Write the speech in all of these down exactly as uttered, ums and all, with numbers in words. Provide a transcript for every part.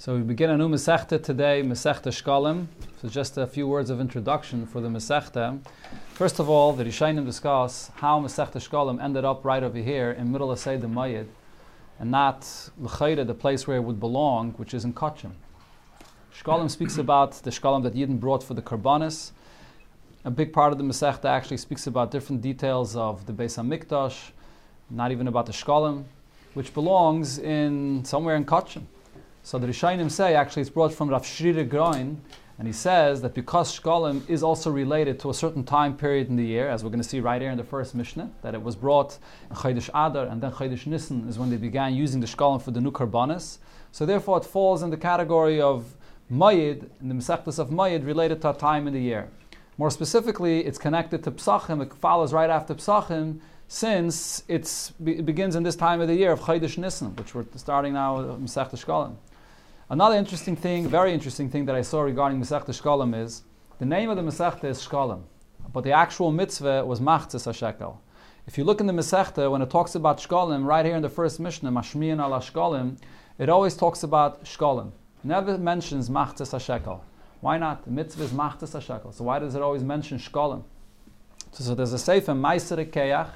So we begin a new Masechta today, Masechta Shkalim. So just a few words of introduction for the Masechta. First of all, the Rishonim discuss how Masechta Shkalim ended up right over here in middle of Seder Mayid, and not L'Chayda, the place where it would belong, which is in Kachim. Shkalim speaks about the Shkalim that Yidden brought for the Karbanis. A big part of the Masechta actually speaks about different details of the Beis HaMikdash, not even about the Shkalim, which belongs in somewhere in Kachim. So the Rishonim say, actually it's brought from Rav Shrireh Groin, and he says that because Shkalim is also related to a certain time period in the year, as we're going to see right here in the first Mishnah, that it was brought in Chodesh Adar, and then Chodesh Nisan is when they began using the Shkalim for the new Karbanis. So therefore it falls in the category of Mayid, in the Masechtas of Mayid, related to a time in the year. More specifically, it's connected to Pesachim, it follows right after Pesachim, since it's, it begins in this time of the year of Chodesh Nisan, which we're starting now with Masechta Shkalim. Another interesting thing, very interesting thing that I saw regarding Masechta Shkalim is, the name of the Masechta is Shkalim, but the actual mitzvah was Machzis HaShekel. If you look in the Masechta, when it talks about Shkalim, right here in the first Mishnah, Mashmi'in ala Shkalim, it always talks about Shkalim. It never mentions Machzis HaShekel. Why not? The mitzvah is Machzis HaShekel, so why does it always mention Shkalim? So, so there's a sefer, Ma'aser Keach,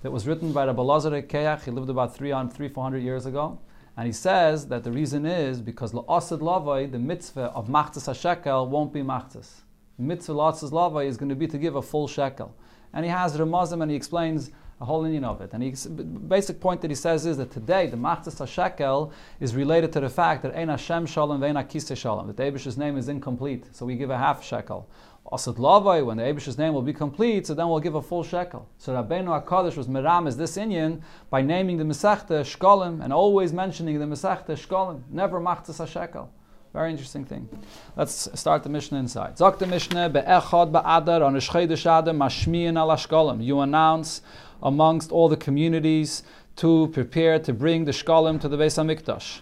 that was written by Rabbi Elazar Keach. He lived about three hundred, four hundred years ago. And he says that the reason is because L'Asad Lavai, the mitzvah of Machzis HaShekel, won't be Machzis. The mitzvah L'Asad Lavai is going to be to give a full shekel. And he has Ramazim and he explains a whole union of it. And he, the basic point that he says is that today the Machzis HaShekel is related to the fact that Ein Hashem Shalom Ve'Ein HaKisei Shalom, that the Eibish's name is incomplete, so we give a half shekel. Asad Lavai, when the Eibish's name will be complete, so then we'll give a full shekel. So Rabbeinu HaKadosh was meramis this inyan by naming the Masechta Shkalim and always mentioning the Masechta Shkalim, never Machzis HaShekel. Very interesting thing. Let's start the Mishnah inside. Zok the Mishnah, Be'echad Ba'adar, on Chodesh Adar, Mashmi'in ala Shkalim. You announce amongst all the communities to prepare to bring the Shkalim to the Beis HaMikdash.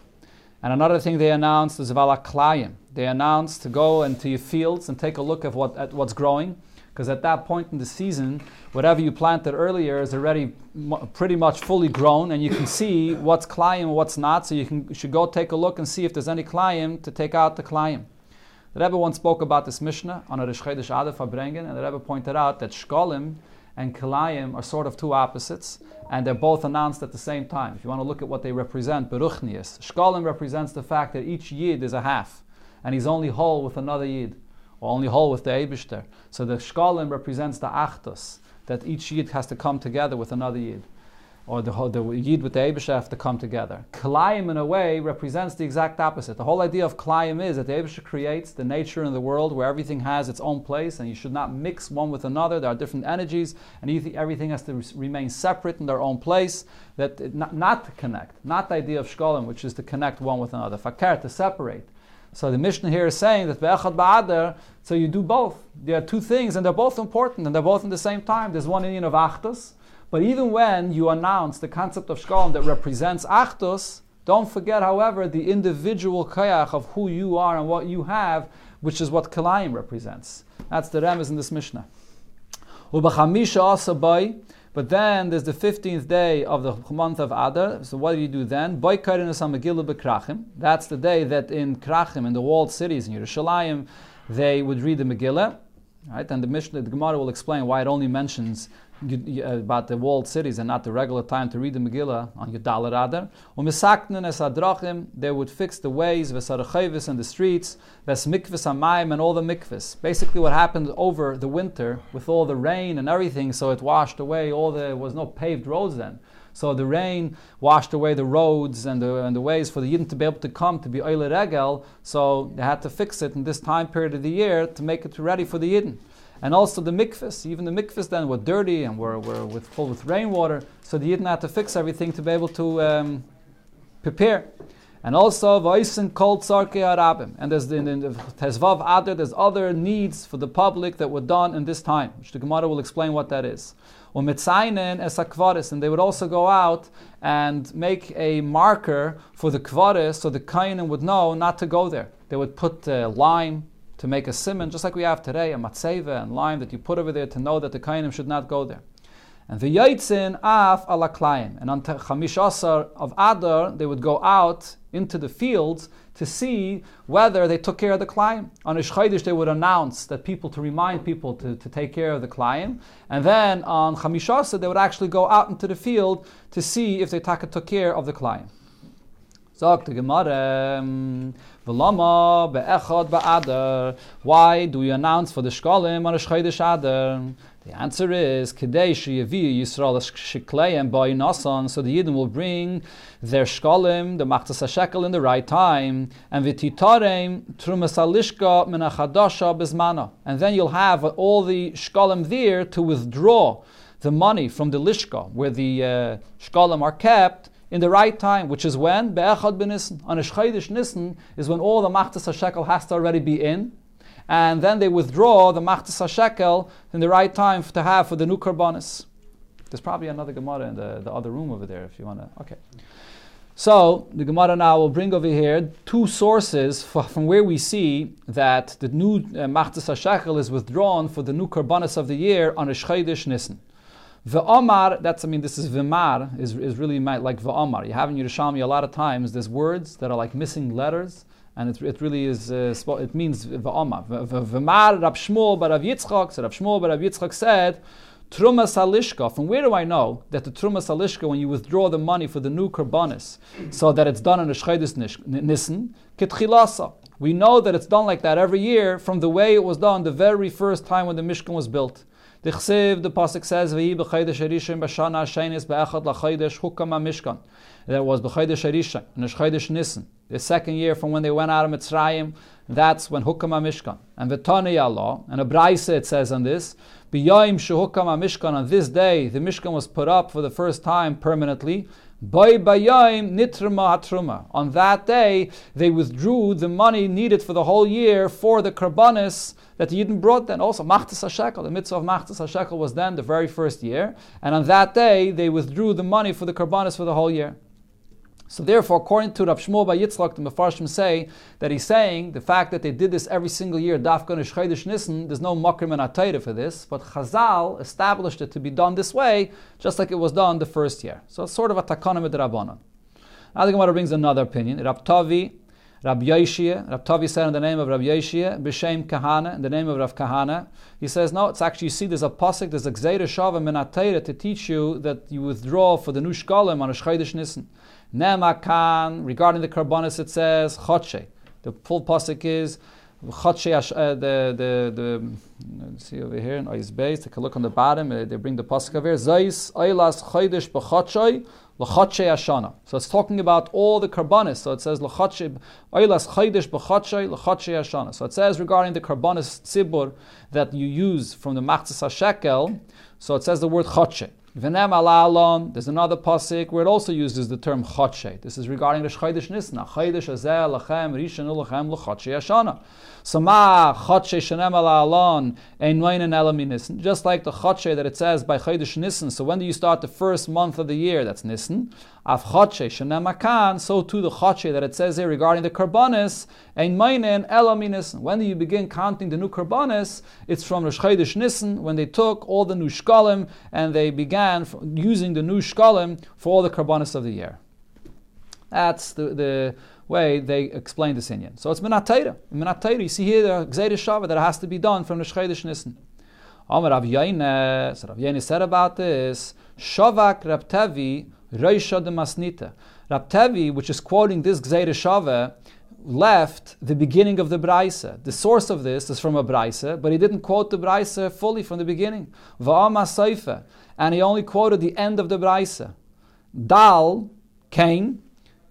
And another thing they announced is Valaklayim. They announced to go into your fields and take a look at, what, at what's growing, because at that point in the season, whatever you planted earlier is already m- pretty much fully grown, and you can see what's klayim and what's not, so you, can, you should go take a look and see if there's any klayim to take out the klayim. The Rebbe once spoke about this Mishnah on a Rosh Chodesh Adar Farbrengen, and the Rebbe pointed out that Shkalim and Klayim are sort of two opposites, and they're both announced at the same time. If you want to look at what they represent, Beruchnius, Shkalim represents the fact that each Yid is a half, and he's only whole with another Yid, or only whole with the Eibishter. So the Shkalim represents the Achtos, that each Yid has to come together with another Yid, or the, the Yid with the Eibishter have to come together. Klayim, in a way, represents the exact opposite. The whole idea of Klayim is that the Eibishter creates the nature in the world where everything has its own place, and you should not mix one with another. There are different energies, and everything has to re- remain separate in their own place, that it, not, not to connect, not the idea of Shkalim, which is to connect one with another. Fakir, to separate. So the Mishnah here is saying that Be'echad Ba'adar, so you do both. There are two things, and they're both important, and they're both in the same time. There's one union of Achtos, but even when you announce the concept of Shkalim that represents Achtos, don't forget, however, the individual Kayach of who you are and what you have, which is what Kalayim represents. That's the Remez in this Mishnah. But then there's the fifteenth day of the month of Adar. So what do you do then? That's the day that in Krachim, in the walled cities in Yerushalayim, they would read the Megillah. Right? And the Mishnah, the Gemara will explain why it only mentions about the walled cities and not the regular time to read the Megillah on Yud Daled Adar. They would fix the ways, Vesarachayvis, and the streets, Vesmikvis Amayim, and all the mikvis. Basically what happened over the winter with all the rain and everything, so it washed away all the, there was no paved roads then. So the rain washed away the roads and the, and the ways for the Yidden to be able to come to be Oile Regel, so they had to fix it in this time period of the year to make it ready for the Yidden. And also the mikvahs, even the mikvahs then were dirty and were, were with, full with rainwater, so the Yidden had to fix everything to be able to um, prepare. And also, V'oisen kol tzarkei harabim, and there's the, in the Tezvav Adar, there's other needs for the public that were done in this time, which the Gemara will explain what that is. U'metzainen es hakvaris, and they would also go out and make a marker for the kvaris, so the Kainim would know not to go there. They would put uh, lime to make a simon, just like we have today, a matzeva and lime that you put over there to know that the kainim should not go there. And the v'yaitzin af ala klayim, and on Chamish Asar of Adar, they would go out into the fields to see whether they took care of the klaim. On Rosh Chodesh they would announce that people to remind people to, to take care of the klaim, and then on Chamishasa they would actually go out into the field to see if they took care of the klaim. Zok the Gemara, v'lama be'echad ba'adar. Why do you announce for the shkolim on Rosh Chodesh Adar? The answer is Kedei sheyavi Yisrael shikleim ba'inasan. So the Yidden will bring their shkolim, the machtas hashekel, in the right time, and v'titarem trumas alishka min hachadasha bezmana. And then you'll have all the shkolim there to withdraw the money from the lishka, where the uh, shkolim are kept, in the right time, which is when be'echad b'nissen. On Rosh Chodesh Nissen is when all the machtas hashekel has to already be in. And then they withdraw the machtas hashekel in the right time to have for the new korbanos. There's probably another Gemara in the, the other room over there if you want to. Okay. So the Gemara now will bring over here two sources for, from where we see that the new uh, machtas hashekel is withdrawn for the new korbanos of the year on Rosh Chodesh Nissen. Ve'omar, that's, I mean, this is v'mar, is, is really like ve'omar. You have in Yerushalmi a lot of times, there's words that are like missing letters. And it, it really is, uh, it means V'omar. V'mar, Rav Shmuel bar Rav Yitzchak, so Rav Shmuel bar Rav Yitzchak said, Trumas Alishka. From where do I know that the Trumas Alishka, when you withdraw the money for the new Korbanis, so that it's done on Rosh Chodesh Nissen, Ketchilasa. We know that it's done like that every year from the way it was done the very first time when the Mishkan was built. The Chsiv, the Pasuk says, V'yi b'chodesh harishon b'shana hashenis b'echad l'chodesh hukama mishkan. That was b'chodesh harishon, and Rosh Chodesh Nissen, the second year from when they went out of Mitzrayim, that's when hukama mishkan. And v'tanei Allah, and a braisa it says on this, b'yayim shehukama mishkan, on this day the Mishkan was put up for the first time permanently. By bayayim nitrama hatruma. On that day, they withdrew the money needed for the whole year for the korbanos that the Yidden brought then. Also, machtas hashekel, the mitzvah of machtas hashekel was then the very first year. And on that day, they withdrew the money for the korbanos for the whole year. So therefore, according to Rav Shmuel bar Yitzchak, the Mefarshim say that he's saying the fact that they did this every single year, Dafka Rosh Chodesh Nissen, there's no makrim and atayra for this, but Chazal established it to be done this way, just like it was done the first year. So it's sort of a takana midrabanan. Now the Gemara brings another opinion. Rav Tavi, Rav Yoshia, Rav Tavi said in the name of Rav Yoshia, B'Shem Kahana, in the name of Rav Kahana, he says, no, it's actually, you see, there's a pasuk, there's a gzeira shava min atayra to teach you that you withdraw for the new shkolim on Rosh Chodesh Nissen. Nemakan, regarding the Karbonis it says, Chotche. The full pasuk is, Chotche, uh, the, the, the, let's see over here in Ois Beis, take a look on the bottom, uh, they bring the pasuk over here, Zeis, Eilas, Chodesh, B'Chotchei, L'Chotche Ashana. So it's talking about all the Karbonis, so it says, L'Chotche, Eilas, Chodesh, B'Chotchei, L'Chotche Ashana. So it says regarding the Karbonis Tzibur that you use from the Machzis HaShekel, so it says the word Chotche. V'nem alalon, there's another pasuk where it also uses the term chotche. This is regarding the Chodesh Nissen. Chodesh hazeh lachem rishonu lachem l'chotche yashana. So ma chotche shenem alalon ein moinen elami nissen. Just like the chotche that it says by Chodesh Nissen. So when do you start the first month of the year? That's Nissen. Av chotche shenem akan. So too the chotche that it says here regarding the korbanos ein moinen elami nissen. When do you begin counting the new korbanos? It's from the Chodesh Nissen when they took all the new shkalim and they began using the new shkalim for all the korbanos of the year. That's the, the way they explain this inyan. So it's min ha'tayra. Min ha'tayra, you see here the gzeira shava that has to be done from the Rosh Chodesh Nissen. Amar Rav Yeine, so Rav Yeine said about this, Shavak Rav Tavi Reisha de Masnita. Rav Tavi, which is quoting this gzeira shava, left the beginning of the braisa. The source of this is from a braisa, but he didn't quote the braisa fully from the beginning. Va'ama seifa. And he only quoted the end of the braisa. Dal, Cain,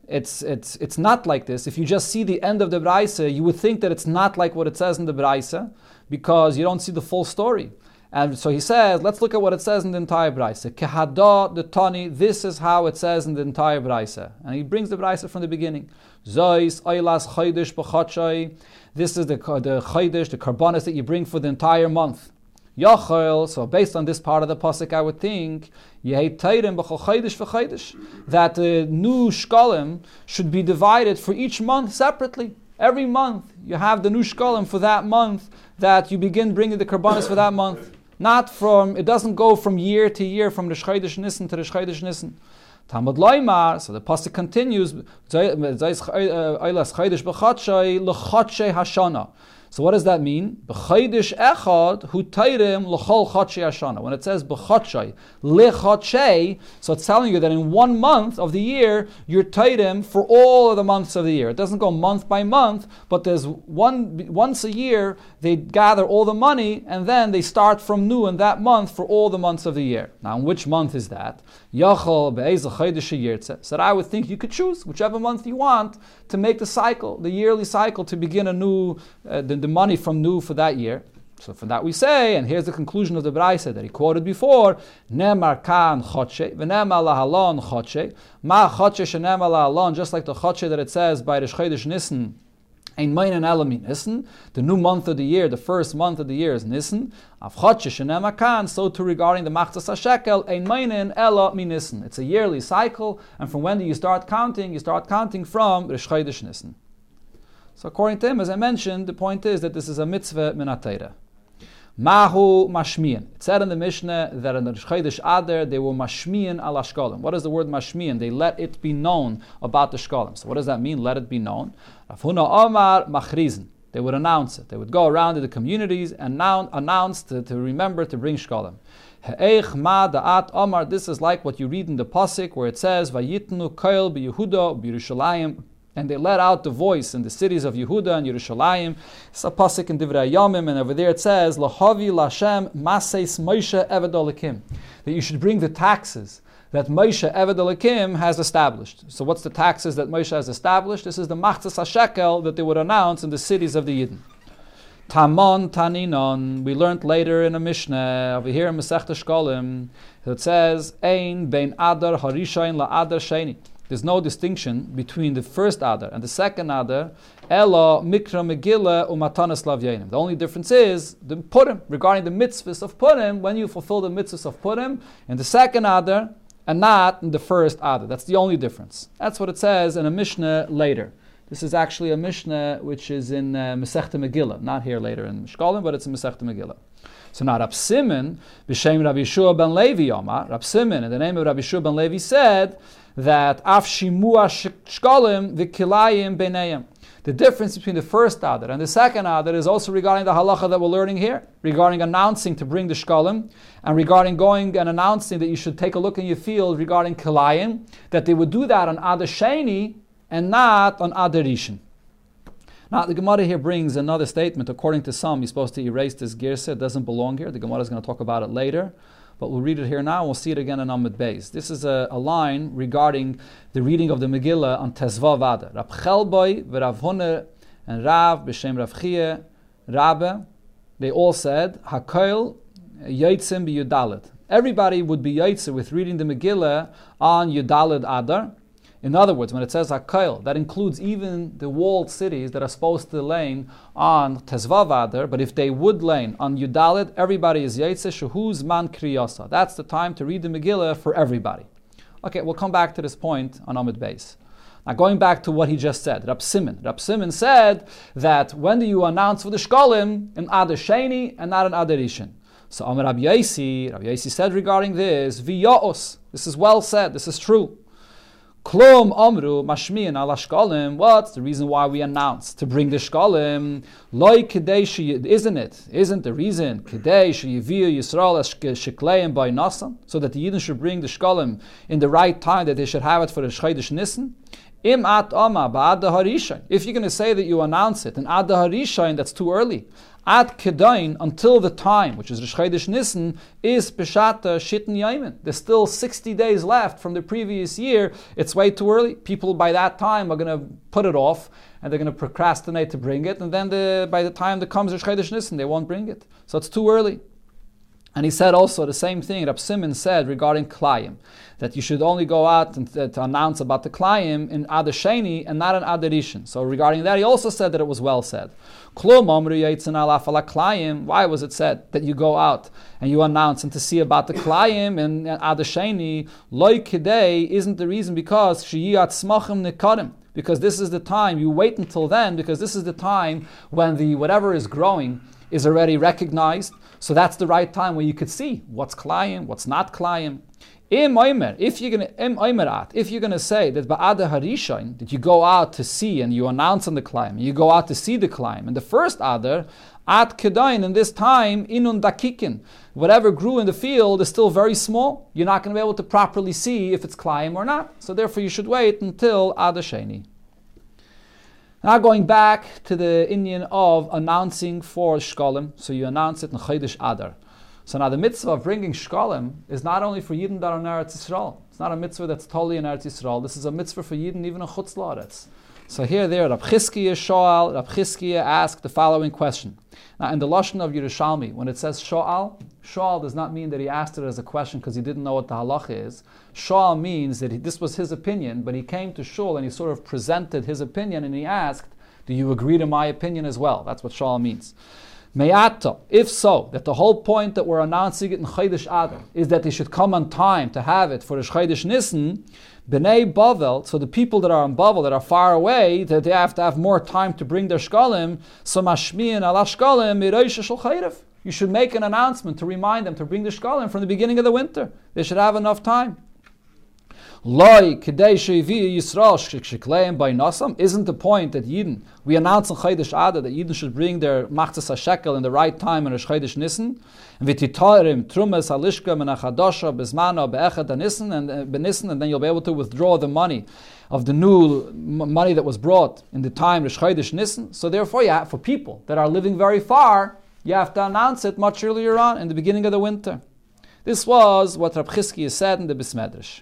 it's it's it's not like this. If you just see the end of the braisa, you would think that it's not like what it says in the braisa, because you don't see the full story. And so he says, let's look at what it says in the entire braisa. Kehada the Tani, this is how it says in the entire braisa. And he brings the braisa from the beginning. Zois, Eilas, Chodesh, B'Chotchei. This is the the Chodesh, the Karbonis that you bring for the entire month. Yachel, so based on this part of the pasuk, I would think that the uh, new shkalim should be divided for each month separately. Every month you have the new shkalim for that month that you begin bringing the korbanos for that month. Not from, it doesn't go from year to year from the Rosh Chodesh Nissen to the Rosh Chodesh Nissen. Talmud Loimar. So the pasuk continues. So what does that mean? B'chaydish echad hu teirim l'chol chodshei hashana. When it says b'chodshei lechodshei, so it's telling you that in one month of the year you're teirim for all of the months of the year. It doesn't go month by month, but there's one once a year they gather all the money and then they start from new in that month for all the months of the year. Now, in which month is that? Yachol be'ezal chaydish yirtzeh. So I would think you could choose whichever month you want to make the cycle, the yearly cycle, to begin a new uh, the. the money from new for that year. So for that we say, and here's the conclusion of the Braisa that he quoted before, Nemar kan chodshe, v'nemar lahalon chodshe, ma chodshe shenemar lahalon, just like the chodshe that it says by Rish Chodesh Nisan, ein meinen alamin Nisan, the new month of the year, the first month of the year is Nisan, av chodshe shenemar kan, so too regarding the machzas hashekel, ein meinen alamin Nisan. It's a yearly cycle, and from when do you start counting? You start counting from Rish Chodesh Nisan. So according to him, as I mentioned, the point is that this is a mitzvah min ha-Torah. Mahu mashmiyan. It said in the Mishnah that in the Rosh Chodesh Adar they were mashmiyan ala shkolim. What is the word mashmiyan? They let it be known about the shkolim. So what does that mean, let it be known? Rav Huna Omar machrizin. They would announce it. They would go around to the communities and now announce to, to remember to bring shkolim. He'eich ma da'at Omar. This is like what you read in the pasuk where it says, Vayitnu koil b'Yehuda b'Yerushalayim. And they let out the voice in the cities of Yehuda and Yerushalayim. It's a pasuk in Divrei Yomim, and over there it says, Lahavi Lashem Maseis Moshe Eved Elokim, that you should bring the taxes that Moshe Eved Elokim has established. So what's the taxes that Moshe has established? This is the Machzas HaShekel that they would announce in the cities of the Yidden. Tamon Taninon, we learned later in a Mishnah, over here in Masechta Shkolim, it says, Ein Bein Adar Harishain LaAdar Sheni. There's no distinction between the first Adar and the second Adar. Elo Mikra Megillah Umatanas Lav Yenim. The only difference is the Purim, regarding the mitzvahs of Purim, when you fulfill the mitzvahs of Purim in the second Adar and not in the first Adar. That's the only difference. That's what it says in a Mishnah later. This is actually a Mishnah which is in uh, Masechta Megillah, not here later in Shkolim, but it's in Masechta Megillah. So now Rab Simon, b'shem Rabbi Yeshua ben Levi, Omar, Rab Simon, in the name of Rabbi Yeshua ben Levi, said that af shimua shkolim v'kilayim b'neiim. The difference between the first Adar and the second Adar is also regarding the halacha that we're learning here, regarding announcing to bring the shkolim, and regarding going and announcing that you should take a look in your field regarding kilayim, that they would do that on Adar Sheni and not on Adar Rishon. Now, the Gemara here brings another statement. According to some, you're supposed to erase this girsa. It doesn't belong here. The Gemara is going to talk about it later. But we'll read it here now, and we'll see it again in Amud Beis. This is a, a line regarding the reading of the Megillah on Tezvav Adar. Rab Chelboi, Rav Huna, and Rav, B'Shem Rav Chia, Rabbe, they all said, Hakoil Yotzim B'Yudalet. Everybody would be Yotzim with reading the Megillah on Yudalet Adar. In other words, when it says HaKoil, that includes even the walled cities that are supposed to lane on Tezvav Adar, but if they would lane on Yudalit, everybody is Yetzeh Shehu Zman Kriyasa. That's the time to read the Megillah for everybody. Okay, we'll come back to this point on Amud Beis. Now going back to what he just said, Rab Simon. Rab Simon said that when do you announce for the Shkolim? In Adar Sheni and not in Adar Rishon. So Amar Rabbi Yosi, Rabbi Yosi said regarding this, V'ya'os, this is well said, this is true. Klom Amru Mashmiyan ala Shkolim. What's the reason why we announced to bring the Shkolim? Loi Kedei Sheyid, isn't it? Isn't the reason Kedei Sheyiviyu Yisrael Shekleim by Nasan, so that the Yidden should bring the Shkolim in the right time that they should have it for the Chodesh Nisan? Im At Oma Ba'Adar Harishain. If you're going to say that you announce it and Adar Harishain, that's too early. Ad Kedain, until the time, which is Rosh Chodesh Nisan, is Peshata Shittin Yaimin. There's still sixty days left from the previous year. It's way too early. People by that time are going to put it off, and they're going to procrastinate to bring it, and then the, by the time that comes Rosh Chodesh Nisan, they won't bring it. So it's too early. And he said also the same thing Rab Simon said regarding Klayim, that you should only go out and uh, to announce about the Klayim in Adar Sheni and not in Adar Rishon. So regarding that, he also said that it was well said. Why was it said that you go out and you announce and to see about the Klayim and Adar Sheni? Loi Kidei, isn't the reason because Shiyat Smachim Nikarim. Because this is the time, you wait until then, because this is the time when the whatever is growing is already recognized. So that's the right time where you could see what's Klayim, what's not Klayim. If you're gonna if you're gonna say that Ba'ada Harishain, that you go out to see and you announce on the climb, you go out to see the climb, and the first Adar, At Kedain, and this time Inun Dakikin, whatever grew in the field is still very small. You're not gonna be able to properly see if it's climb or not. So therefore you should wait until Adar Sheni. Now going back to the Indian of announcing for Shkolim, so you announce it in Chodesh Adar. So now the mitzvah of bringing shkolim is not only for Yidden that are in Eretz Yisrael. It's not a mitzvah that's totally in Eretz Yisrael. This is a mitzvah for Yidden even in Chutz La'aretz. So here, there, Rab Chizkiya Shoal, Rab Chizkiya asked the following question. Now in the Lashon of Yerushalmi, when it says Shoal, Shoal does not mean that he asked it as a question because he didn't know what the halacha is. Shoal means that he, this was his opinion, but he came to Shul and he sort of presented his opinion and he asked, do you agree to my opinion as well? That's what Shoal means. Me'ato, if so, that the whole point that we're announcing it in Chodesh Adar is that they should come on time to have it for the Chodesh Nisan, B'nai Bavel, so the people that are in Bavel, that are far away, that they have to have more time to bring their shkolim, so mashmi'in ala shkolim mirosh shel chayrev. You should make an announcement to remind them to bring the shkolim from the beginning of the winter. They should have enough time. Loi kedei shevi Yisrael shekleim by Nosam. Isn't the point that Yidden, we announce in Chodesh Adar that Yidden should bring their machzas hashekel in the right time in Chodesh Nisan, and v'titarim trumas halishka menachadosha bezmano be'echad hanisan and benisan, and then you'll be able to withdraw the money of the new money that was brought in the time of Chodesh Nisan. So therefore, yeah, for people that are living very far, you have to announce it much earlier on in the beginning of the winter. This was what Rab Chizkiya said in the Beis Medrash.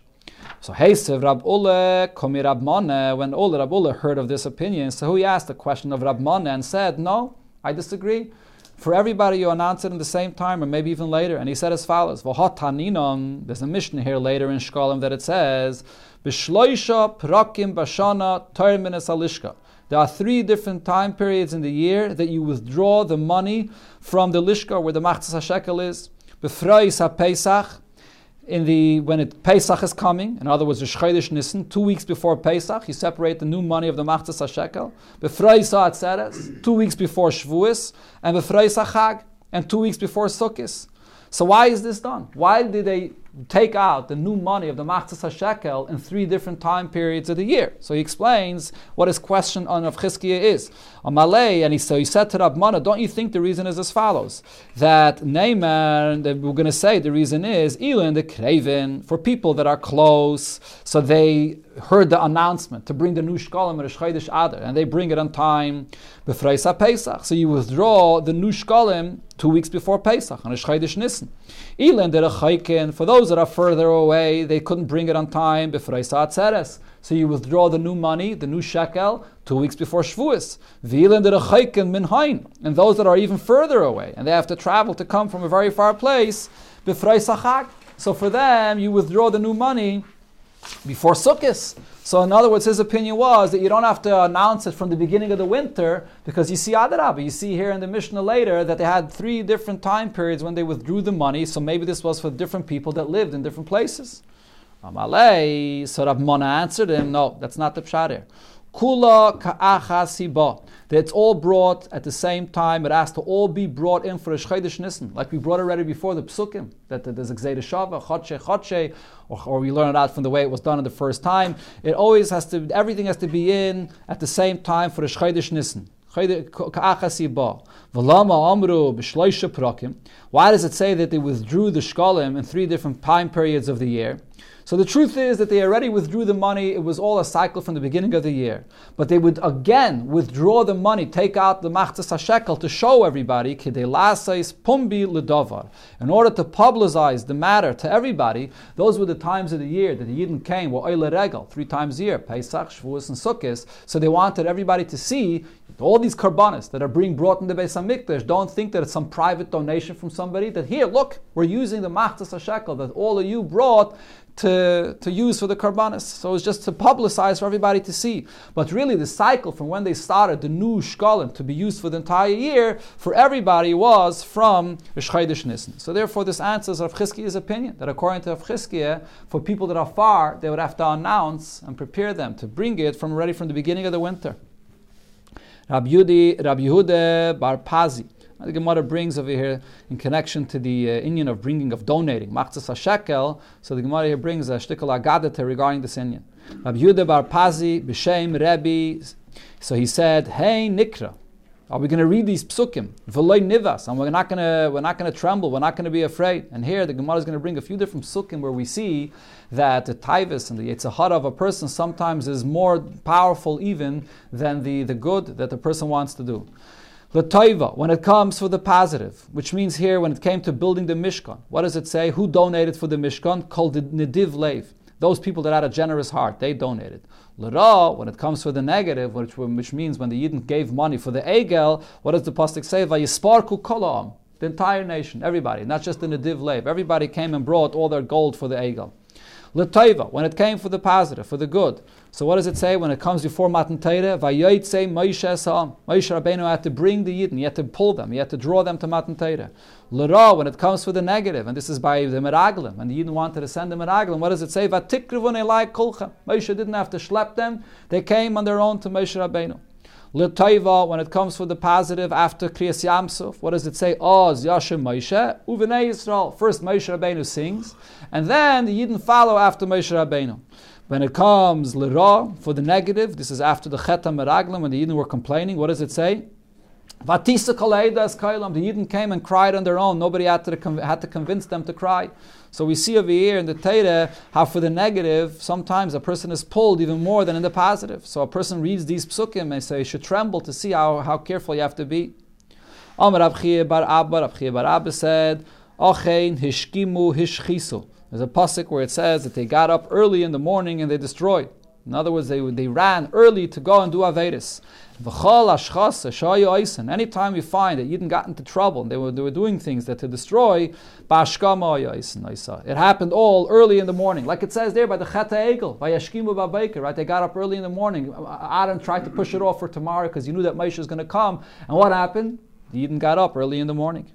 So Heisev Rab Ule Komi Rab Mone, when Ule Rab Ule heard of this opinion, so he asked the question of Rab Mone and said, no, I disagree. For everybody you announce it in the same time or maybe even later. And he said as follows, V'hotaninon, there's a Mishnah here later in Shkolim that it says, B'shloisha Prakim Bashana Terminus Alishka. There are three different time periods in the year that you withdraw the money from the Lishka where the Machzas HaShekel is. B'frois HaPesach. In the when it, Pesach is coming, in other words, the Chodesh Nisan, two weeks before Pesach, you separate the new money of the Machzas HaShekel. Befreisa Atzeres, two weeks before Shavuos, and Befreisa Chag, and two weeks before Sukkos. So why is this done? Why did they take out the new money of the Machzas HaShekel in three different time periods of the year? So he explains what his question on Rav Chizkiya is. On Malay, and he so he said to Rab Mona, don't you think the reason is as follows? That Neymar, that we're going to say the reason is Elin the Kraven, for people that are close, so they heard the announcement to bring the new shkolim of Chodesh Adar, and they bring it on time. Befreisa Pesach, so you withdraw the new shkolim two weeks before Pesach on Chodesh Nisan. Elin the Rechayken, for those that are further away, they couldn't bring it on time. Befreisa Atzeres, so you withdraw the new money, the new shekel, two weeks before Shavuos. V'ilen derechayken min hain, and those that are even further away, and they have to travel to come from a very far place. Befreisa chag, so for them you withdraw the new money before Sukkos. So in other words, his opinion was that you don't have to announce it from the beginning of the winter, because you see Adarabah, you see here in the Mishnah later that they had three different time periods when they withdrew the money, so maybe this was for different people that lived in different places. Amalei, so Rab Mona answered him, no, that's not the pshat here. Kula ka'achas hiba. It's all brought at the same time. It has to all be brought in for a Chodesh Nisan, like we brought already before the psukim, that there's a Gzeidah Shava, Chodshei Chodshei, or, or we learn it out from the way it was done in the first time. It always has to, everything has to be in at the same time for a Chodesh Nisan. Why does it say that they withdrew the shkolim in three different time periods of the year? So the truth is that they already withdrew the money. It was all a cycle from the beginning of the year. But they would again withdraw the money, take out the machzas hashekel to show everybody, in order to publicize the matter to everybody. Those were the times of the year that the Yidden came, were Oile Regel, three times a year, Pesach, Shavuos, and Sukkos. So they wanted everybody to see all these karbanos that are being brought in the Beis HaMikdash. Don't think that it's some private donation from somebody that, here, look, we're using the machzas hashekel that all of you brought to, to use for the karbanos. So it's just to publicize for everybody to see. But really the cycle from when they started the new shkolim to be used for the entire year for everybody was from Chodesh Nisan. So therefore this answers Rav Chizkiya's opinion, that according to Rav Chizkiya, for people that are far, they would have to announce and prepare them to bring it from already from the beginning of the winter. Rabbi Yehuda Bar Pazi, The Gemara brings over here in connection to the uh, inyan of bringing, of donating. Machzas HaShekel, so the Gemara here brings a shtikal agadah regarding this inyan. Rabbi Yehuda Bar Pazi, B'Shem Rebbe, so he said, hey Nikra, are we going to read these psukim? V'loy nivas, and we're not going to we're not going to tremble. We're not going to be afraid. And here the Gemara is going to bring a few different psukim where we see that the taivas and the yetzer hara of a person sometimes is more powerful even than the, the good that the person wants to do. L'toiva, when it comes for the positive, which means here when it came to building the Mishkan, what does it say? Who donated for the Mishkan? Called the Nediv Lev. Those people that had a generous heart, they donated. L'ra, when it comes for the negative, which, which means when the Yidden gave money for the Egel, what does the Pasuk say? Vayisparku kolam, the entire nation, everybody, not just the Nediv Lev. Everybody came and brought all their gold for the Egel. L'teiva, when it came for the positive, for the good. So what does it say when it comes before Matan Torah? Vayitze Moshe Esam. Moshe Rabbeinu had to bring the Yidden, he had to pull them, he had to draw them to Matan Torah. L'ra, when it comes for the negative, and this is by the Meraglim, and the Yidden wanted to send the Meraglim, what does it say? Vatikrivun elai kolcha. Moshe didn't have to schlep them, they came on their own to Moshe Rabbeinu. L'teiva, when it comes for the positive, after Kriyas Yamsuf, what does it say? Oz Yashem Moshe Uvenei Yisrael. First Moshe Rabbeinu sings, and then the Yidden follow after Moshe Rabbeinu. When it comes l'ra, for the negative, this is after the Chet HaMeraglim, when the Yidden were complaining, what does it say? Vatisa Kaleidas Kailam. The Yidden came and cried on their own. Nobody had to, had to convince them to cry. So we see over here in the Torah how for the negative, sometimes a person is pulled even more than in the positive. So a person reads these psukim and say, you should tremble to see how, how careful you have to be. Amar Rav Chiya Bar Abba, Rav Chiya Bar Abba said, Ochein hishkimu hishchisu. There's a pasuk where it says that they got up early in the morning and they destroyed. In other words, they they ran early to go and do Averis. Anytime you find that Yidden got into trouble and they were, they were doing things that to destroy, it happened all early in the morning. Like it says there by the Chet HaEgel, by Yashkimu Babaker, right? They got up early in the morning. Adam tried to push it off for tomorrow because he knew that Moshe was going to come. And what happened? The Yidden got up early in the morning.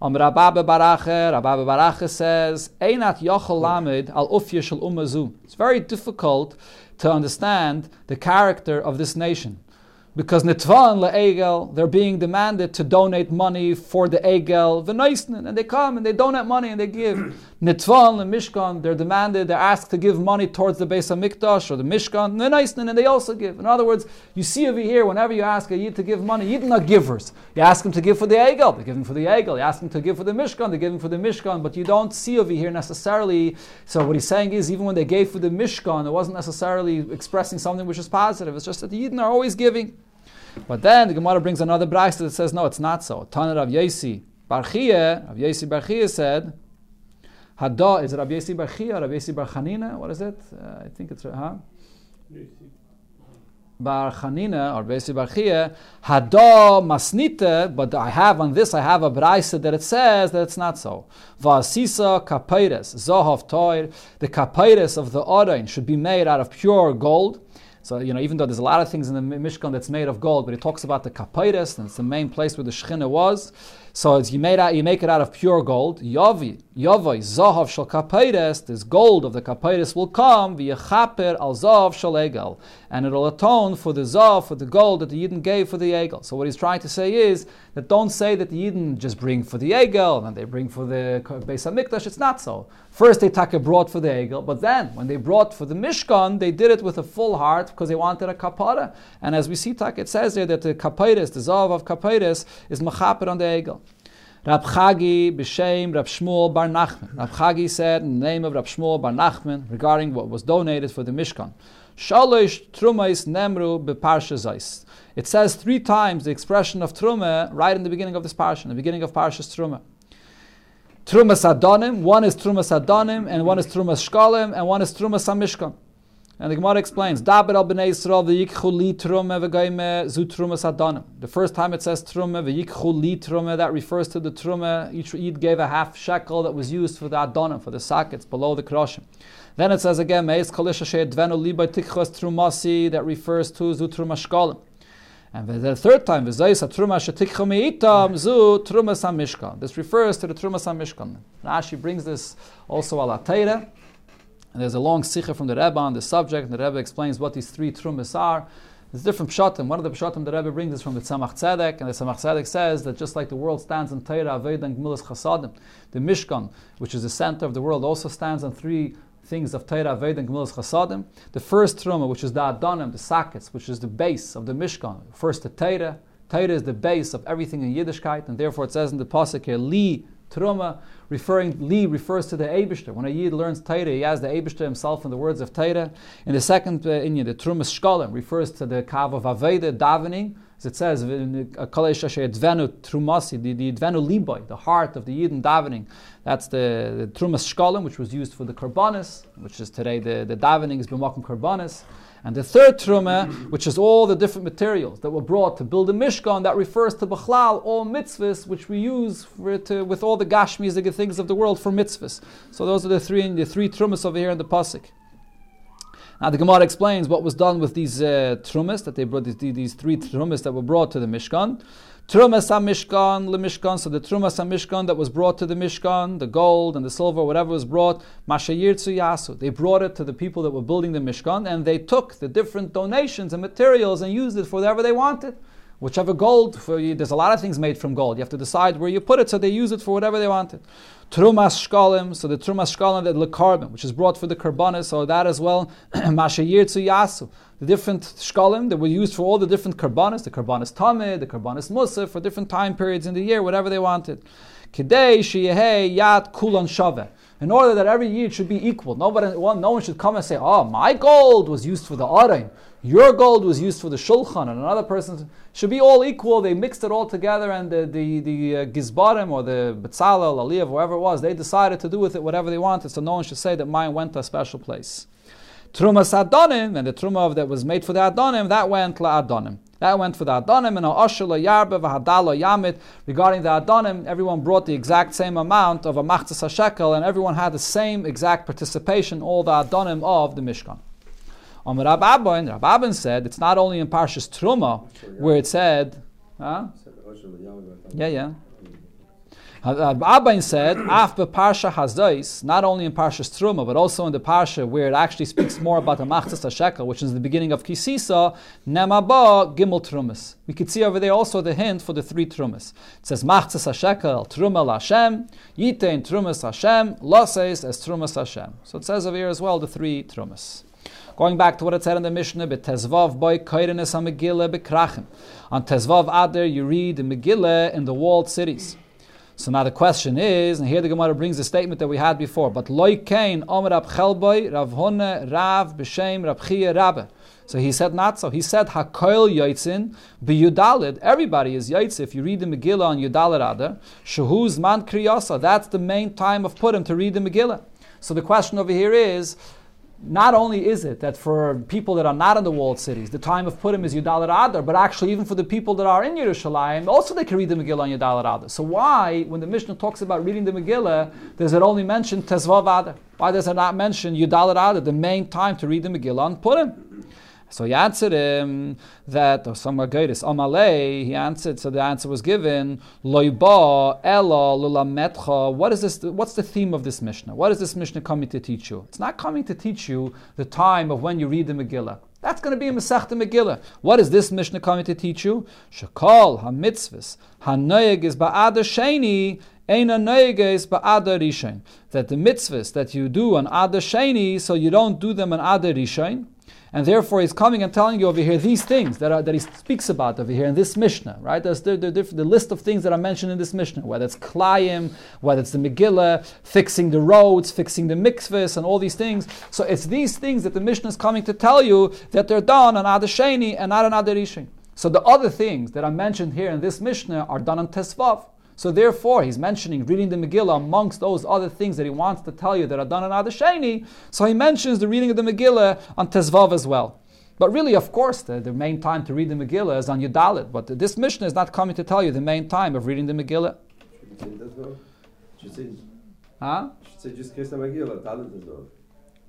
Um, Rabbi Abba Barache says, Einat Yochel Lamed al Ufya Shel Umma Zu. It's very difficult to understand the character of this nation. Because Nitvan le'egel, they're being demanded to donate money for the Egel, v'noisnin, and they come and they donate money and they give. Nitvan le'mishkan, they're demanded, they're asked to give money towards the Beis HaMikdash or the Mishkan, v'noisnin, and they also give. In other words, you see over here, whenever you ask a Yid to give money, Yid are givers. You ask them to give for the Egel, they give them for the Egel. You ask them to give for the Mishkan, they give them for the Mishkan. But you don't see over here necessarily, so what he's saying is, even when they gave for the Mishkan, it wasn't necessarily expressing something which is positive. It's just that the Yid are always giving. But then the Gemara brings another brayta that says, no, it's not so. Tana Rav Yosi Bar Chiya, Rav Yosi Bar Chiya said, Hada, is it Rav Yosi Bar Chiya or Rav Yosi Bar Chanina? What is it? Uh, I think it's, huh? Bar Chanina or Rav Yosi Bar Chiya, Hada Masnita, but I have on this, I have a brayta that it says that it's not so. Vasisa Kapeiris, Zohav Toir, the Kapeiris of the Orein should be made out of pure gold. So, you know, even though there's a lot of things in the Mishkan that's made of gold, but it talks about the Kapeiris, and it's the main place where the Shekhinah was. So it's, you, made out, you make it out of pure gold. Yavi, Yavai, Zahav shel Kapeiris, this gold of the Kapeiris will come, v'yechaper al Zahav shel Egel. And it'll atone for the Zahav, for the gold that the Yidden gave for the Egel. So what he's trying to say is, that don't say that the Yidden just bring for the Egel, and they bring for the Beis HaMikdash. It's not so. First they taka brought for the Egel, but then, when they brought for the Mishkan, they did it with a full heart, because they wanted a kapara. And as we see, it says there that the kapeiris, the zav of kapeiris, is mechaper on the egel. Rab Chagi b'shem Rab Shmuel Bar Nachman. Rab Chagi said in the name of Rab Shmuel Bar Nachman regarding what was donated for the Mishkan. Shalosh trumais nemru b'parsha zais. It says three times the expression of truma right in the beginning of this parsha, in the beginning of Parshas Truma. Trumas Adonim, one is Trumas Adonim, and one is Trumas Shkalim, and one is Trumas HaMishkan. And the Gemara explains, the first time it says Truma, that refers to the Truma. Each Yid gave a half shekel that was used for the Adonim, for the sockets below the Kroshim. Then it says again, that refers to Zutruma Shkalim. And the third time, this refers to the Trumas HaMishkan. Rashi brings this also ala Teira. And there's a long sikha from the Rebbe on the subject, and the Rebbe explains what these three trumas are. There's different pshatim. One of the pshatim that Rebbe brings is from the Tzemach Tzedek, and the Tzemach Tzedek says that just like the world stands on Torah, Avodah, and Gemilas Chasadim, the Mishkan, which is the center of the world, also stands on three things of Torah, Avodah, and Gemilas Chasadim. The first truma, which is the Adonim, the sockets, which is the base of the Mishkan. First the Torah. Torah is the base of everything in Yiddishkeit, and therefore it says in the pasuk here, Li Truma, referring, Li refers to the Eibishter. When a Yid learns Torah, he has the Eibishter himself in the words of Torah. In the second uh, inyan, the Trumas Shkalim refers to the Kav of Aveda, davening, as it says, in the Advenu Liboy, the heart of the Yid in davening. That's the, the Trumas Shkalim, which was used for the Karbanis, which is today the, the davening is B'makom Karbanis. And the third truma, which is all the different materials that were brought to build a mishkan, that refers to Bechlal, all mitzvahs, which we use for to, with all the gashmis, the things of the world for mitzvahs. So those are the three the three trumas over here in the pasuk. Now the Gemara explains what was done with these uh, trumas that they brought, these, these three trumas that were brought to the mishkan. Trumas HaMishkan, LeMishkan, so the Trumas HaMishkan that was brought to the Mishkan, the gold and the silver, whatever was brought, Mashayirtsu Yasu, they brought it to the people that were building the Mishkan, and they took the different donations and materials and used it for whatever they wanted. Whichever gold, for you, there's a lot of things made from gold, you have to decide where you put it, so they use it for whatever they wanted. Trumas Shkalim, so the Trumas Shkalim, the Lekarbim, which is brought for the Karbanis, so that as well, Mashayirtsu Yasu. The different shkalim that were used for all the different karbanis, the karbanis tamid, the karbanis musaf, for different time periods in the year, whatever they wanted. Kidei sheyehei yad kulan shaveh. In order that every yid should be equal. Nobody, well, no one should come and say, oh, my gold was used for the arein, your gold was used for the shulchan, and another person should be all equal. They mixed it all together, and the the, the uh, gizbarim or the betzalel, aliyev, whoever it was, they decided to do with it whatever they wanted. So no one should say that mine went to a special place. Trumas Adonim, and the Truma that was made for the Adonim, that went la Adonim. That went for the Adonim, and Ha'asher lo yarbe v'hadal lo yamid. Regarding the Adonim, everyone brought the exact same amount of a machzas shekel, and everyone had the same exact participation, all the Adonim of the Mishkan. On Rav Abin, Rav Abin said, it's not only in Parshas Truma, where it said, huh? yeah, yeah. Rav Abin said, "Af beParsha Hazais," not only in Parshas Truma, but also in the Parsha where it actually speaks more about the Machzas HaShekel, which is the beginning of Kisisa, Nemaba Gimel Trumas. We could see over there also the hint for the three Trumas. It says Machzas HaShekel, Truma LaShem, Yitein Trumas Hashem, Laseis as Trumas Hashem. So it says over here as well the three Trumas. Going back to what it said in the Mishnah, B'tezvav boy koirenes haMegillah b'krachim. On Tezvav Adar, you read the Megillah in the walled cities. So now the question is, and here the Gemara brings the statement that we had before, but Loi Kain, Omer Rab Chelboi, Rav Huna, Rav, B'Shem, Rab Chiyah, Rabbe. So he said not so. He said, HaKoil Yoitzin, B'Yudalid, everybody is Yoitz, if you read the Megillah on Yudalid Adar, Shehu Zman Kriyasa, that's the main time of Purim to read the Megillah. So the question over here is, not only is it that for people that are not in the walled cities, the time of Purim is Yudalad Adar, but actually even for the people that are in Yerushalayim, also they can read the Megillah on Yudalad Adar. So why, when the Mishnah talks about reading the Megillah, does it only mention Tezvav Adar? Why does it not mention Yudalad Adar, the main time to read the Megillah on Purim? So he answered him that, or some Agadis, Amalei, he answered, so the answer was given, Loiba, Ela, Lulametcha. What is this, what's the theme of this Mishnah? What is this Mishnah coming to teach you? It's not coming to teach you the time of when you read the Megillah. That's going to be a Masechta Megillah. What is this Mishnah coming to teach you? Shekol ha-mitzvahs, ha-noyeg is ba'adar sheni, eina noyeg is ba'adar rishain. That the mitzvahs that you do on Adar Sheni, so you don't do them on Adar Rishain. And therefore, he's coming and telling you over here these things that are, that he speaks about over here in this Mishnah, right? There's the, the, the list of things that are mentioned in this Mishnah, whether it's Klayim, whether it's the Megillah, fixing the roads, fixing the mikvahs, and all these things. So it's these things that the Mishnah is coming to tell you that they're done on Adar Sheni and not on Adar Rishain. So the other things that are mentioned here in this Mishnah are done on Tezvav. So therefore, he's mentioning reading the Megillah amongst those other things that he wants to tell you that are done on Adar Sheni. So he mentions the reading of the Megillah on Tezvav as well. But really, of course, the, the main time to read the Megillah is on Yudalit. But this Mishnah is not coming to tell you the main time of reading the Megillah. Huh?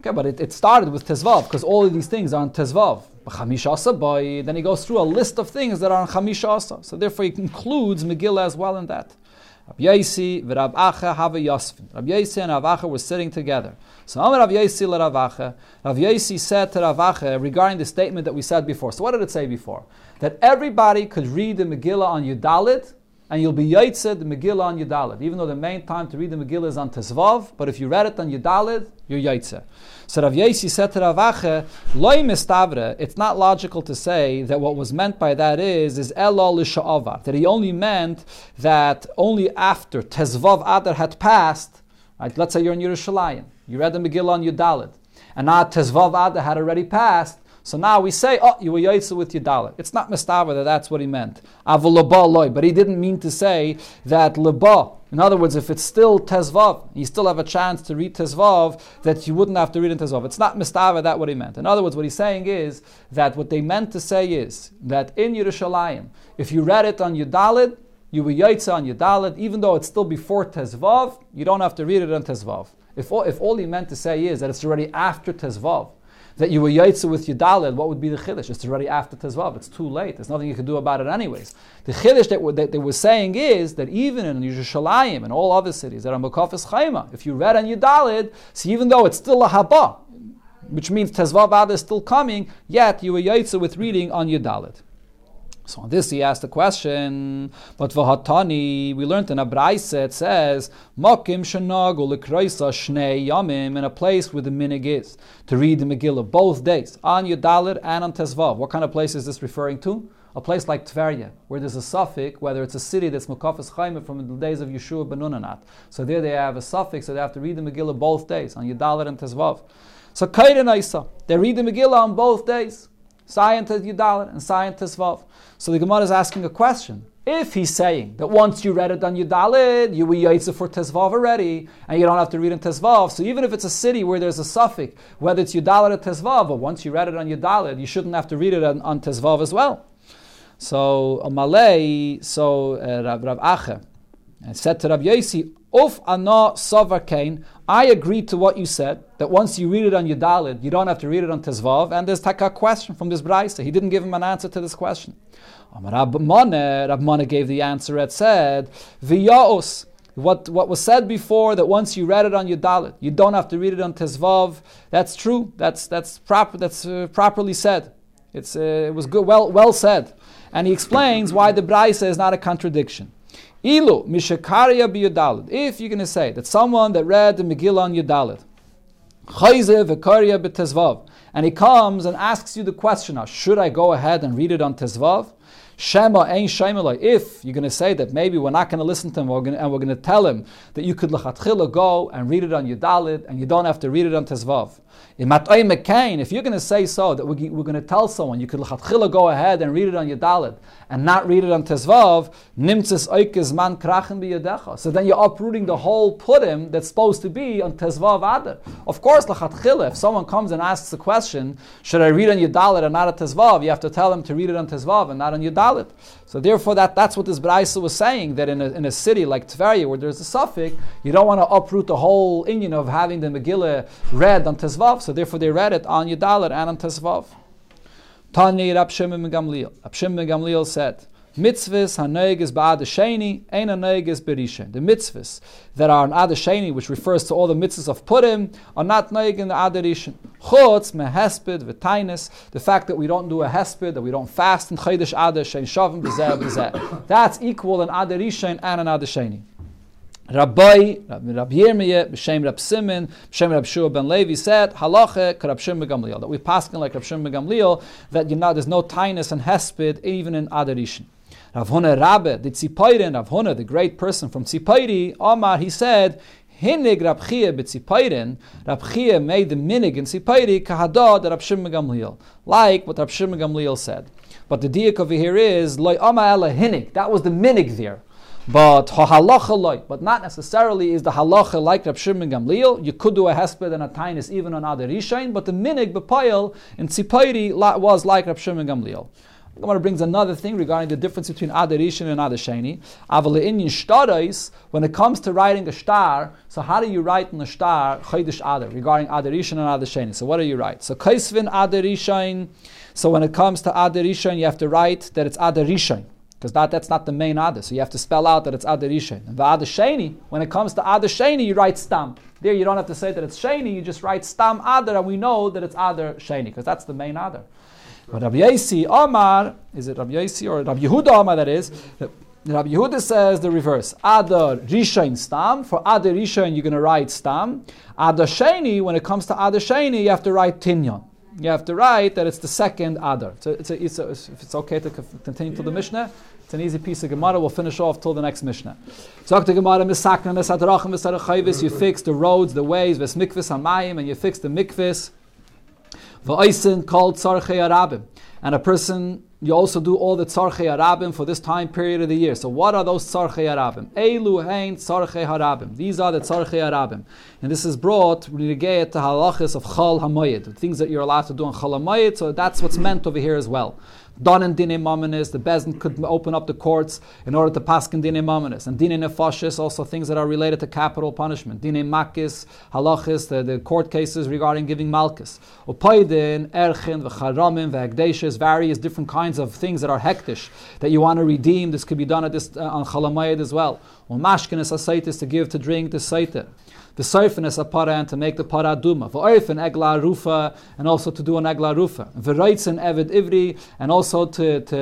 Okay, but it, it started with Tezvav, because all of these things are on Tezvav. Chamish Asa Boy, then he goes through a list of things that are on Chamish Asa. So therefore he concludes Megillah as well in that. Rabbi Yosi and Rabbi Acha were sitting together. So Amar Rabbi Yosi le Rav Acha. Rabbi Yosi said to Rav Acha regarding the statement that we said before. So what did it say before? That everybody could read the Megillah on Yud Aleph, and you'll be Yaitzed the Megillah on Yud Aleph. Even though the main time to read the Megillah is on Tezvav, but if you read it on Yud Aleph, you're Yaitzed. So Rav Yosi said to Rav Acha, Loi mistavre, it's not logical to say that what was meant by that is, is Elo l'sha'ava, that he only meant that only after Tezvav Adar had passed, right? Let's say you're in Yerushalayim, you read the Megillah on Yud Aleph, and now Tezvav Adar had already passed, so now we say, oh, you were Yaitzed with Yud Aleph. It's not mistavre that that's what he meant. Avul leba loy, but he didn't mean to say that leba. In other words, if it's still Tezvav, you still have a chance to read Tezvav that you wouldn't have to read in Tezvav. It's not Mistava, that's what he meant. In other words, what he's saying is that what they meant to say is that in Yerushalayim, if you read it on Yud Aleph, you were Yaitzed on Yud Aleph, even though it's still before Tezvav, you don't have to read it on Tezvav. If all, if all he meant to say is that it's already after Tezvav, that you were Yaitzed with Yud Aleph, what would be the Chiddush? It's already after Tezvav, it's too late, there's nothing you can do about it anyways. The Chiddush that, that they were saying is that even in Yerushalayim and all other cities, that are Mekafes Chaima, if you read on Yud Aleph, so even though it's still a Haba, which means Tezvav Adar is still coming, yet you were Yaitzed with reading on Yud Aleph. So on this he asked the question, but v'hatani, we learned in a brayse, it says, Makim shenagu l'kroisa shnei yamim, in a place where the minig is, to read the Megillah both days, on Yud Aleph and on Tezvav. What kind of place is this referring to? A place like Tveria, where there's a suffix, whether it's a city that's Mekafes Chaima from the days of Yeshua ben Nun or not. So there they have a suffix, so they have to read the Megillah both days, on Yud Aleph and Tezvav. So Kaiden Isa, they read the Megillah on both days. Scientist Yud Aleph and scientist Vav. So the Gemara is asking a question. If he's saying that once you read it on Yud Aleph, you were Yaitzed for Tezvav already, and you don't have to read in Tezvav, so even if it's a city where there's a suffix, whether it's Yud Aleph or Tezvav, but once you read it on Yud Aleph, you shouldn't have to read it on, on Tezvav as well. So Amalei, so uh, Rav, Rav Acha, and said to Rav Yosi, Uf ana savar kain, I agree to what you said, that once you read it on Yud Aleph, you don't have to read it on Tezvav, and there's taka question from this Braisa. He didn't give him an answer to this question. Rab Mane, Rab Mane gave the answer and said, V'ya'os, what, what was said before, that once you read it on Yud Aleph, you don't have to read it on Tezvav, that's true, that's that's proper, that's uh, properly said. It's uh, It was good, well well said. And he explains why the Braisa is not a contradiction. Ilu mishakaria bi Yud Aleph. If you're going to say that someone that read the Megillah on Yud Aleph, chayze v'karia bi Tezvav, and he comes and asks you the question, now, should I go ahead and read it on Tezvav? Shema ein shemeloi. If you're going to say that maybe we're not going to listen to him, we're going to, and we're going to tell him that you could lechatchila go and read it on Yud Aleph, and you don't have to read it on Tezvav. If you're going to say so, that we're going to tell someone, you could l'chatchila go ahead and read it on Yud Aleph and not read it on Tezvav, nimtzes oikes man krachen biyadecha. So then you're uprooting the whole purim that's supposed to be on Tezvav Adar. Of course, l'chatchila, if someone comes and asks the question, should I read on Yud Aleph and not on Tezvav, you have to tell him to read it on Tezvav and not on Yud Aleph. So therefore, that, that's what this Braisa was saying, that in a, in a city like Tveria, where there's a suffix, you don't want to uproot the whole inyan of having the Megillah read on Tezvav. So therefore they read it on Yud Aleph and on Tezvav. Tani Rab Shimon ben Gamliel. Rab Shimon ben Gamliel said, Mitzvahs hanoeges ba'ad sheni, ein hanoeges b'rishon. The mitzvahs that are on ad sheni, which refers to all the mitzvahs of Purim, are not noeg in the ad rishon. Chutz mehesped v'tainis. The fact that we don't do a hesped, that we don't fast in Chodesh Adar, shein shavim b'zeh b'zeh. That's equal in ad rishon and in ad sheni. Rabbi, Rabbi Yirmiyah, B'Shem Rab Simin, B'Shem Rab Shua ben Levi said, Halacha Rab Shimon ben Gamliel, that we paskin like Rab Shimon ben Gamliel, that you know there's no tainus and hesped even in Ad Rishon. Rav Huna Rabbe, the Tzipayrin, Rav Huna, the great person from Tzipayri, Omar, he said, Hinig Rab Chiya b'Tzipayrin, Rab Chiya made the minig in Tzipayri, kahadod Rab Shimon ben Gamliel, like what Rab Shimon ben Gamliel said. But the diak over here is, Loi Omar Ela Hinig, that was the minig there. But but not necessarily is the halacha like Rab Shimon ben Gamliel. You could do a hesped and a tainis even on Ad Rishon, but the minig b'payil in Tzipayri was like Rab Shimon ben Gamliel. The Gemara brings another thing regarding the difference between Ad Rishon and Ad Sheni. Avale inyan shtaros, when it comes to writing a shtar, so how do you write in the shtar Chodesh Adar regarding Ad Rishon and Ad Sheni? So what do you write? So Kaisvin Ad Rishon. So when it comes to Ad Rishon, you have to write that it's Ad Rishon. because that, that's not the main Adar. So you have to spell out that it's Adar Rishon. And the Adar Sheni, when it comes to Adar Sheni, you write Stam. There you don't have to say that it's Sheni, you just write Stam Adar, and we know that it's Adar Sheni, because that's the main Adar. But Rabbi Yosi Omar, is it Rabbi Yosi or Rabbi Yehuda Omar that is, Rabbi Yehuda says the reverse. Adar Rishon Stam. For Adar Rishon, you're going to write Stam. Adar Sheni, when it comes to Adar Sheni, you have to write Tinyon. You have to write that it's the second Adar. So it's a, it's a, if it's okay to continue till the Mishnah, it's an easy piece of Gemara. We'll finish off till the next Mishnah. Zok the Gemara, Misakna, Misadrachim, Misarachayvis. You fix the roads, the ways, Vesmikvis Hamayim, and you fix the Mikvis. V'oisin called Tzarchei Arabim. And a person, you also do all the Tzarchei Arabim for this time period of the year. So what are those Tzarchei Arabim? Eilu hein Tzarchei Arabim. These are the Tzarchei Arabim. And this is brought, Renegayat to halachis of Chol HaMoyed, the things that you're allowed to do on Chol HaMoyed, so that's what's meant over here as well. Don and Dine Mamanis, the Bezdin could open up the courts in order to paskin Dine Mamanis. And Dine Nefashis, also things that are related to capital punishment. Dine Makis, Halachis, the, the court cases regarding giving Malkis. Upaidin, Erchin, V'charamim, V'agdeshes, various different kinds of things that are hektish that you want to redeem. This could be done at this, uh, on Chol HaMoyed as well. Umashkinis Asaitis, to give, to drink, the Saiter. The Seifinus Apara, and to make the Para Duma. V'Orfin Egla Rufa, and also to do an Egla Rufa. V'Reitzin Evid Ivri, and also So to, to,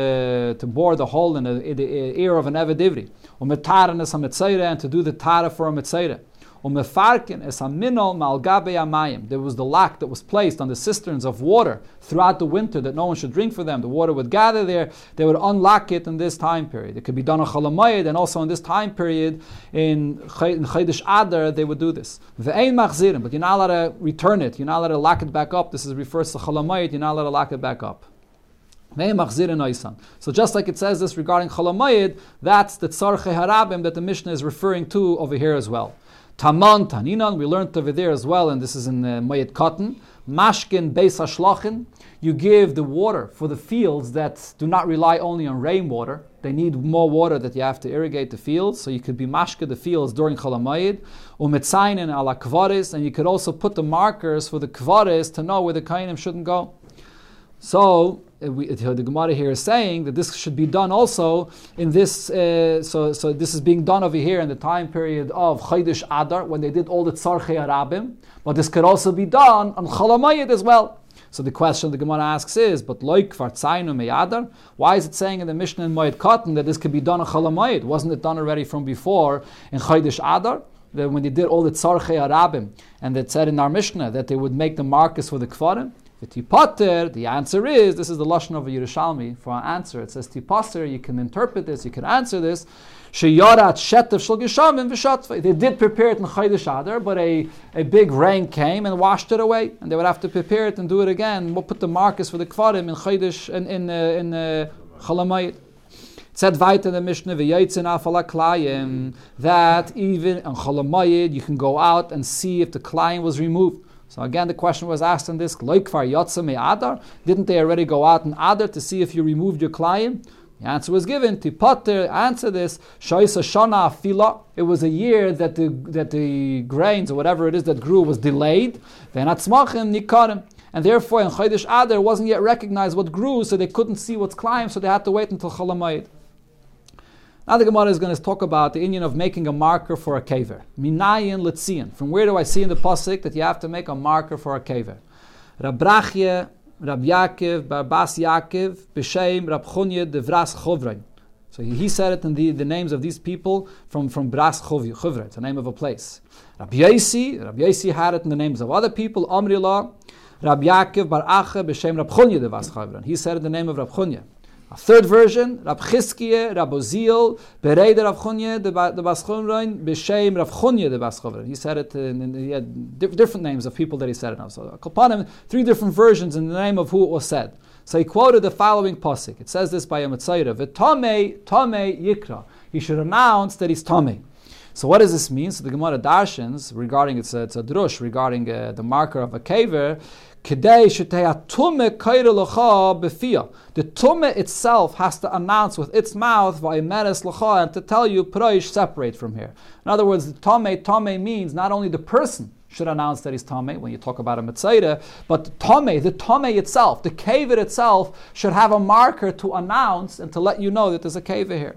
to bore the hole in the, in the ear of an Eved Ivri. Umetaran es hametzeira, and to do the tara for a metzeira. Umefarkin es haminol malgabe amayim. There was the lock that was placed on the cisterns of water throughout the winter that no one should drink for them. The water would gather there. They would unlock it in this time period. It could be done on Chol HaMoyed, and also in this time period in Chodesh Adar they would do this. Ve'ein machzirim, but you're not allowed to return it. You're not allowed to lock it back up. This is refers to Chol HaMoyed. You're not allowed to lock it back up. So just like it says this regarding Chol HaMoyed, that's the Tzarchei Harabim that the Mishnah is referring to over here as well. Taman Taninan, we learned over there as well, and this is in Moyed Katan. Mashkin Beis HaShlachin, you give the water for the fields that do not rely only on rainwater. They need more water that you have to irrigate the fields, so you could be mashke the fields during Chol HaMoyed. Umetzainen ala kvaris, and you could also put the markers for the kvaris to know where the kainim shouldn't go. So we, the Gemara here is saying that this should be done also in this. Uh, so, so this is being done over here in the time period of Chodesh Adar, when they did all the Tzarchei Arabim. But this could also be done on Chol HaMoyed as well. So the question the Gemara asks is, but loik fartzaynu me'adar? Why is it saying in the Mishnah in Moed Katan that this could be done on Chol HaMoyed? Wasn't it done already from before in Chodesh Adar? That when they did all the Tzarchei Arabim, and it said in our Mishnah that they would make the markers for the Kfarim. The answer is, this is the Lashon of Yerushalmi for our answer. It says, Tipaser, you can interpret this, you can answer this. They did prepare it in Chodesh Adar, but a, a big rain came and washed it away. And they would have to prepare it and do it again. We'll put the markers for the Kvarim in Chodesh, in, in, uh, in uh, Chol HaMoyed. It said weiter in the Mishnah, that even in Chol HaMoyed, you can go out and see if the Klaim was removed. So again, the question was asked in this, didn't they already go out in Adar to see if you removed your client? The answer was given, Tipater, answer this, it was a year that the, that the grains or whatever it is that grew was delayed, and therefore in Chodesh Adar wasn't yet recognized what grew, so they couldn't see what's climbed, so they had to wait until Chol HaMoyed. Now the Gemara is going to talk about the Indian of making a marker for a kever. Minayin letzian. From where do I see in the pasuk that you have to make a marker for a kever? Rab Brachya, Rab Yaakov, Barbas Yaakov, B'Shem, Rab Chonye, Devras Chovrein. So he said it in the, the names of these people from, from Bras Chovrein, the name of a place. Rab Yosi, Rab Yosi had it in the names of other people. Amrila, Rab Yaakov, Bar Acha, B'Shem, Rab Chonye, Devras Chovrein. He said it in the name of Rab Chonye. A third version, Rab Chizkiya, Rab Oziel, Bereder Rab Chonye, the Bas Chomrein, B'Shem Rab Chonye, the Bas Chomrein. He said it, in, in, he had di- different names of people that he said it on. So, Kopanim, three different versions in the name of who it was said. So he quoted the following pasuk. It says this by a Mitzayra, V'tomei, Tomei Yikra. He should announce that he's Tomei. So what does this mean? So the Gemara Darshans, regarding, it's a, it's a drush, regarding uh, the marker of a kever, the tumah itself has to announce with its mouth and to tell you, separate from here. In other words, the tumah, tumah means not only the person should announce that he's Tomei when you talk about a Mitzayda, but Tomei, the Tomei itself, the Kaveh itself, should have a marker to announce and to let you know that there's a Kaveh here.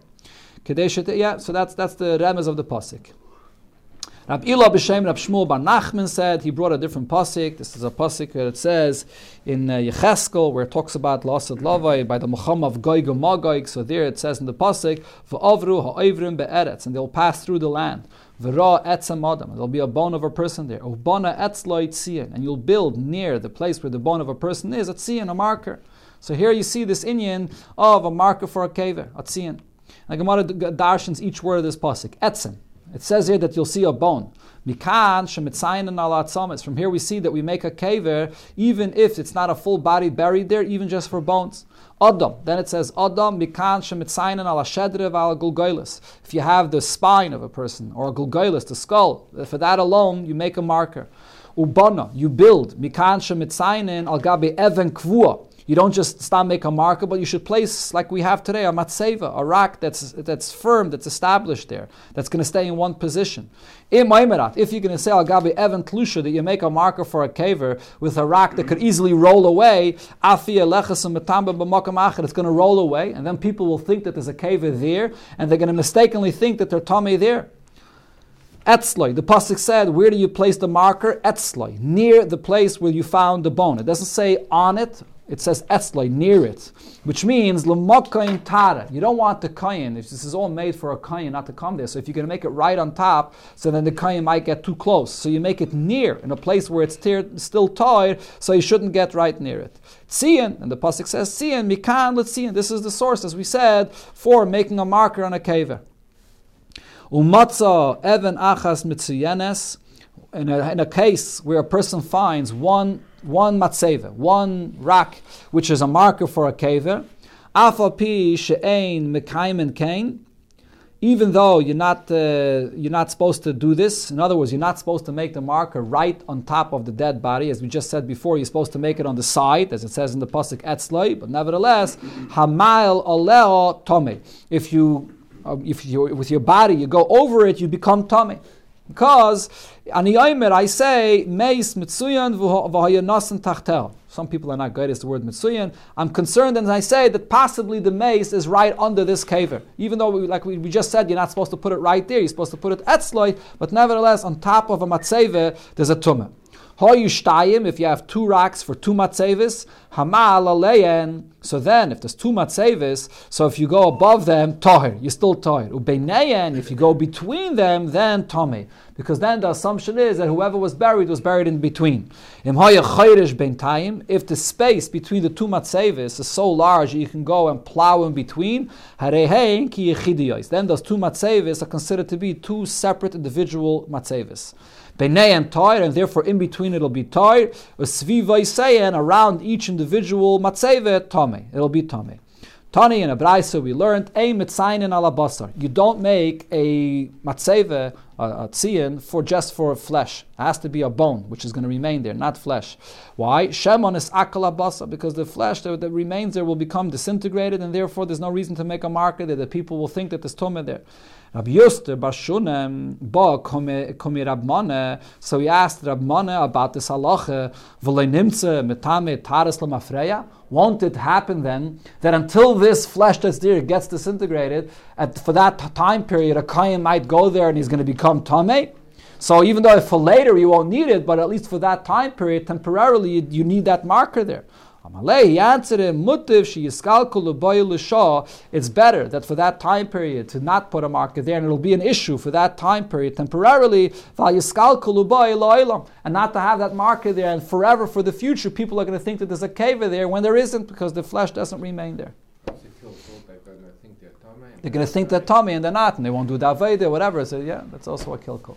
Yeah, so that's that's the remez of the Pasik. Rab Ila B'Shem Rab Shmuel Bar Nachman said, he brought a different pasuk. This is a pasuk where it says in uh, Yecheskel, where it talks about Lasad Lavai by the Muhammad of Goig and Magog. So there it says in the pasuk, V'avru ha'oivrim be'eretz, and they'll pass through the land. V'ra etzam adam, there'll be a bone of a person there. Ubana etz lo yitzien, and you'll build near the place where the bone of a person is, atzian, a marker. So here you see this inyan of a marker for a kever, atzian. And Gemara darshans each word of this pasuk. Etzam. It says here that you'll see a bone. From here we see that we make a kever, even if it's not a full body buried there, even just for bones. Adam. Then it says, Adam, Mikan, Shemitzainen, ala Shedrev, ala Gulgolis. If you have the spine of a person, or a Gulgolis, the skull, for that alone, you make a marker. Ubana, you build. Mikan, Shemitzainen, al Gabi Even Kvua. You don't just stop make a marker, but you should place, like we have today, a matseva, a rock that's that's firm, that's established there, that's going to stay in one position. If you're going to say, Al-Gabi Even Tlusha, that you make a marker for a kever with a rock that could easily roll away, it's going to roll away, and then people will think that there's a kever there, and they're going to mistakenly think that they're Tomei there. Etzloi, the pasuk said, where do you place the marker? Etzloi, near the place where you found the bone. It doesn't say on it. It says etzloi, near it, which means l'mokayim tara. You don't want the kayin. This is all made for a kayin not to come there. So if you're going to make it right on top, so then the kayin might get too close. So you make it near, in a place where it's tear, still tired, so you shouldn't get right near it. Tzion, and the pasuk says tzion, mikan l'tzion. This is the source, as we said, for making a marker on a kaveh. Umatza even achas mitzuyenes. In a, in a case where a person finds one one matseva, one rock, which is a marker for a kever, afal pi she'ein mekayim and kain, even though you're not uh, you're not supposed to do this. In other words, you're not supposed to make the marker right on top of the dead body, as we just said before. You're supposed to make it on the side, as it says in the pasuk etzloi. But nevertheless, hamayl oleo tomei. If you uh, if you with your body you go over it, you become tomei. Because ani yomer, I say meis mitzuyan v'hayanasen tachtel. Some people are not good as the word mitzuyan. I'm concerned, and I say that possibly the meis is right under this kever. Even though, we, like we, we just said, you're not supposed to put it right there. You're supposed to put it etzloi. But nevertheless, on top of a matzeve, there's a tumah. Hoyushtayim, if you have two rocks for two matzeves, hamal aleyen. So then, if there's two matzeves, so if you go above them, toher, you're still toher. Ubeinayen, if you go between them, then tomei. Because then the assumption is that whoever was buried was buried in between. If the space between the two matzeves is so large that you can go and plow in between, then those two matzeves are considered to be two separate individual matzeves. B'nei toir, and therefore in between it'll be toir. Sviva yisayin, around each individual matzeve tomei, it'll be tomei. Tani and Abraisa, we learned a mitzayin ala basar. You don't make a matzeve a tzion for just for flesh. It has to be a bone which is going to remain there, not flesh. Why? Shemon is akala basar, because the flesh that, that remains there will become disintegrated, and therefore there's no reason to make a marker there. The people will think that there's tomei there. Rabbi Yoster bar Shunem ba komi Rabmane, so he asked Rabmane about this halacha v'le nimtze metame taras l'mafreya. Won't it happen then that until this flesh that's there gets disintegrated, at for that time period a kayin might go there and he's going to become tamei? So even though for later you won't need it, but at least for that time period temporarily you need that marker there. He answered him, it's better that for that time period to not put a marker there, and it'll be an issue for that time period temporarily, and not to have that marker there, and forever for the future people are going to think that there's a kever there when there isn't, because the flesh doesn't remain there. They're going to think they're Tomei and they're not, and they won't do the Aveda, whatever. So yeah, that's also a kilkul.